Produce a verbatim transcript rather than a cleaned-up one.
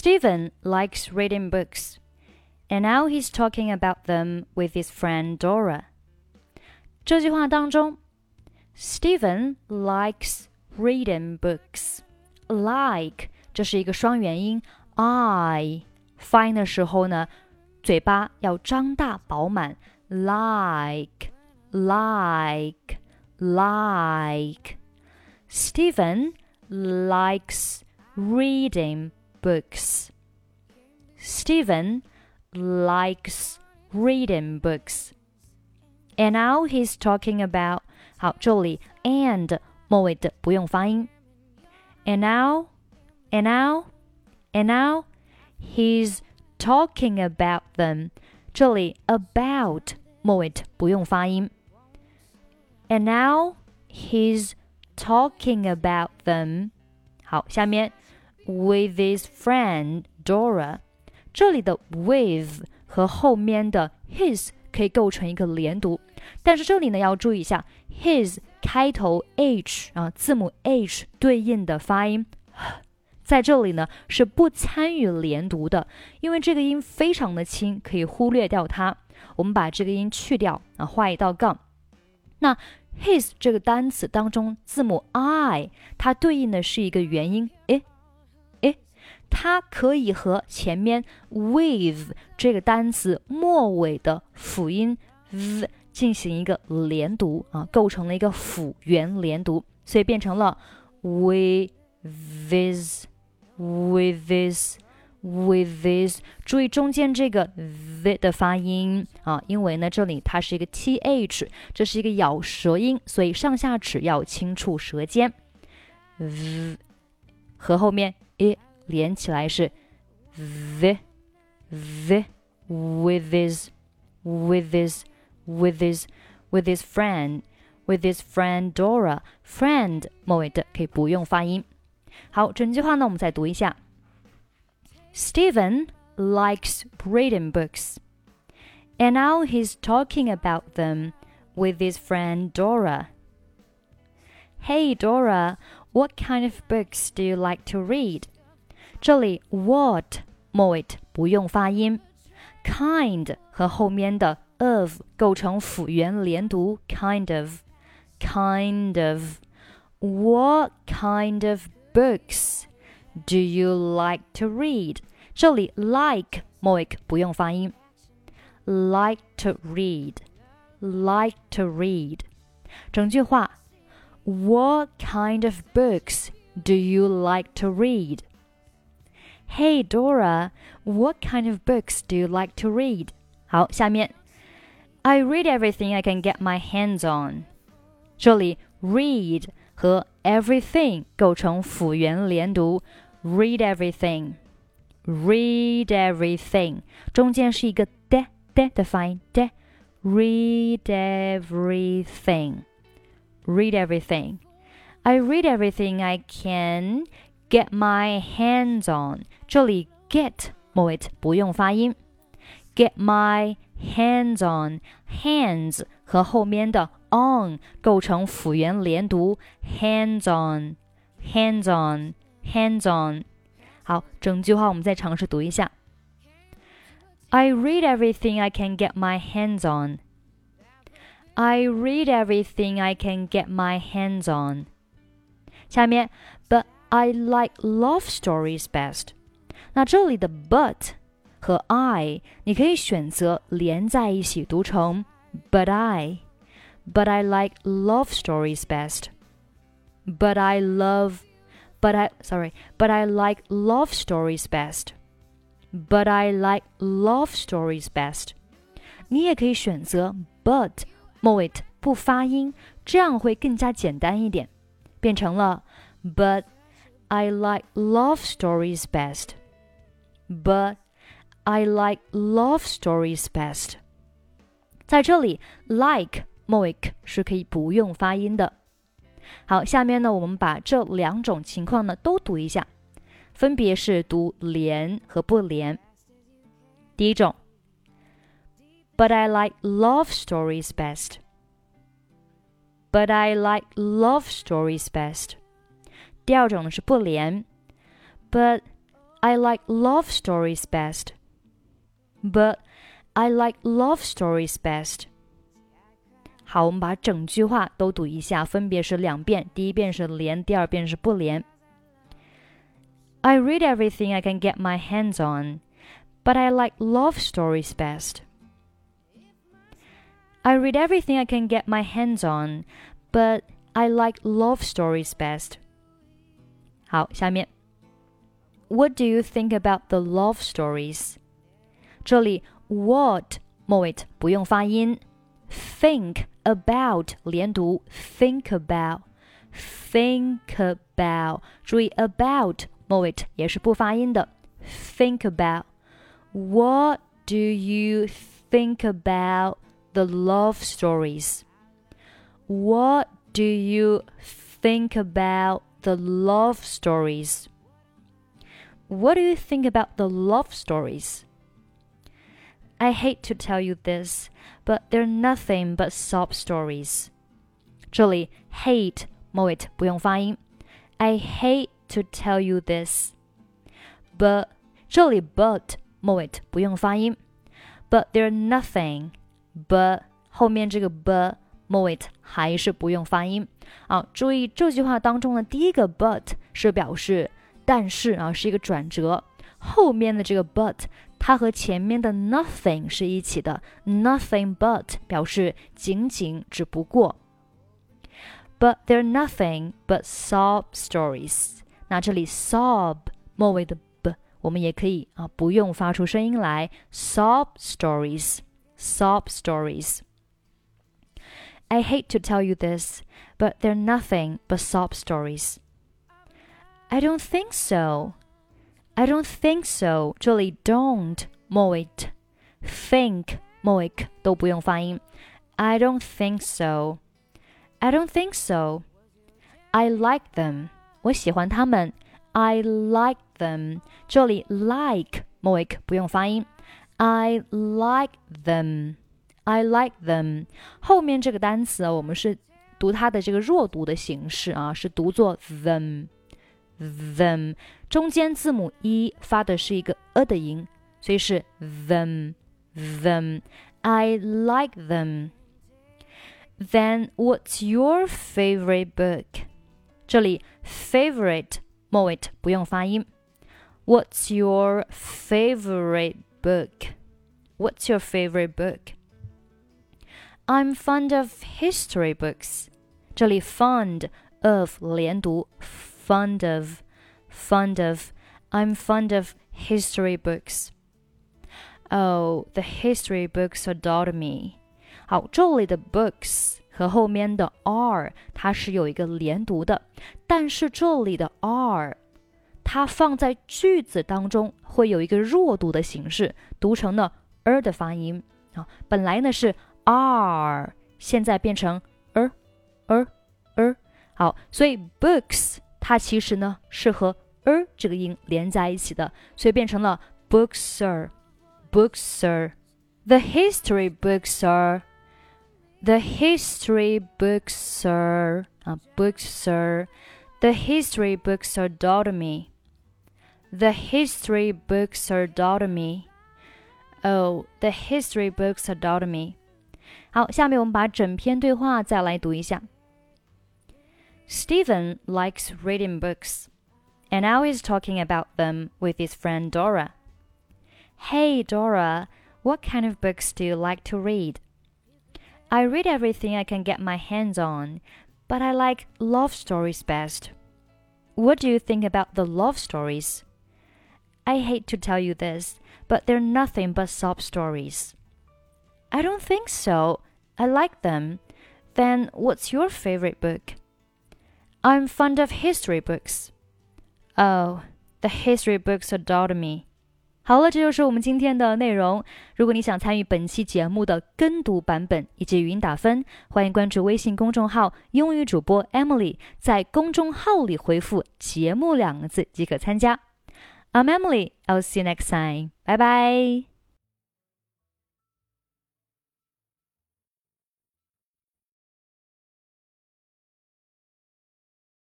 Steven likes reading books, and now he's talking about them with his friend Dora. 这句话当中 Steven likes reading books. Like 这是一个双元音 I 发音的时候呢嘴巴要张大饱满 Like, like, like Steven likes reading books Steven likes reading books And now he's talking about 好这里 and 末尾的不用发音 And now, and now, and now He's talking about them 这里 about 末尾的不用发音 And now he's talking about them 好下面With his friend Dora 这里的 with 和后面的 his 可以构成一个连读但是这里呢要注意一下 his 开头 h、啊、字母 h 对应的发音在这里呢是不参与连读的因为这个音非常的轻可以忽略掉它我们把这个音去掉、啊、画一道杠那 his 这个单词当中字母 i 它对应的是一个元音诶它可以和前面 with 这个单词末尾的辅音 v 进行一个连读、啊、构成了一个辅元连读所以变成了 with this with this with this 注意中间这个 v 的发音、啊、因为呢这里它是一个 th 这是一个咬舌音所以上下齿要轻触舌尖 v 和后面 i连起来是 the, the, with his, with his, with his, with his friend, with his friend Dora. Friend 末尾的可以不用发音。好，整句话呢我们再读一下。Steven likes reading books, and now he's talking about them with his friend Dora. Hey Dora, what kind of books do you like to read?这里 what 末尾不用发音 kind 和后面的 of 构成辅元连读 kind of kind of what kind of books do you like to read 这里 like 末尾不用发音 like to read like to read 整句话 what kind of books do you like to read Hey Dora, what kind of books do you like to read? 好，下面 I read everything I can get my hands on. 这里 read 和 everything 构成辅元连读 read everything, read everything 中间是一个 de, de 的发音 de read everything, read everything. I read everything I can.Get my hands on 这里 get 末尾不用发音 Get my hands on Hands 和后面的 on 构成辅元连读 Hands on Hands on Hands on 好整句话我们再尝试读一下 I read everything I can get my hands on I read everything I can get my hands on 下面 But I like love stories best 那这里的 but 和 I 你可以选择连在一起读成 But I But I like love stories best But I love But I Sorry But I like love stories best But I like love stories best 你也可以选择 but 末尾不发音这样会更加简单一点变成了 But I like love stories best. But I like love stories best. 在这里 like 末尾是可以不用发音的。好，下面呢，我们把这两种情况呢都读一下，分别是读连和不连。第一种 But I like love stories best. But I like love stories best.第二种是不连 But I like love stories best. But I like love stories best. 好，我们把整句话都读一下，分别是两遍，第一遍是连，第二遍是不连。I read everything I can get my hands on, but I like love stories best. I read everything I can get my hands on, but I like love stories best. 好，下面 What do you think about the love stories? 这里 what 末尾不用发音 Think about 连读 Think about Think about 注意 about 末尾也是不发音的 Think about What do you think about the love stories? What do you think about the love stories? What do you think about the love stories? I hate to tell you this, but they're nothing but sob stories. 这里 hate 末尾不用发音。I hate to tell you this, but 这里 but 末尾不用发音。But they're nothing but 后面这个 but 末尾还是不用发音。啊，注意这句话当中的第一个 but 是表示但是啊，是一个转折。后面的这个 but 它和前面的 nothing 是一起的 nothing but 表示仅仅只不过 But they're nothing but sob stories 那这里 sob 末尾的 b 我们也可以、啊、不用发出声音来 sob stories sob stories I hate to tell you this but they're nothing but sob stories I don't think so I don't think so 这里 don't 末尾 think 末尾都不用发音 I don't think so I don't think so I like them 我喜欢他们 I like them 这里 like 末尾不用发音 I like them I like them 后面这个单词、啊、我们是读它的这个弱读的形式啊，是读作 them them 中间字母 e 发的是一个 a 的音，所以是 them them I like them Then what's your favorite book? 这里 favorite 末尾不用发音 What's your favorite book? What's your favorite book? I'm fond of history books 这里 fond of 连读Fond of, fond of, I'm fond of history books. Oh, the history books adored me. 好，这里的 books 和后面的 are 它是有一个连读的，但是这里的 are 它放在句子当中会有一个弱读的形式，读成了 er 的发音。啊，本来呢是 are， 现在变成 er er er。好，所以 books。它其实呢是和 er 这个音连在一起的，所以变成了 books are, books are, the history books are, the history books are, uh, books are, the history books adored me, the history books adored me, oh, the history books adored me. 好，下面我们把整篇对话再来读一下。Steven likes reading books, and now he's talking about them with his friend Dora. Hey, Dora, what kind of books do you like to read? I read everything I can get my hands on, but I like love stories best. What do you think about the love stories? I hate to tell you this, but they're nothing but sob stories. I don't think so. I like them. Then what's your favorite book?I'm fond of history books. Oh, the history books adored me. 好了，这就是我们今天的内容。如果你想参与本期节目的跟读版本以及语音打分，欢迎关注微信公众号英语主播 Emily， 在公众号里回复节目两个字即可参加。I'm Emily, I'll see you next time. Bye bye.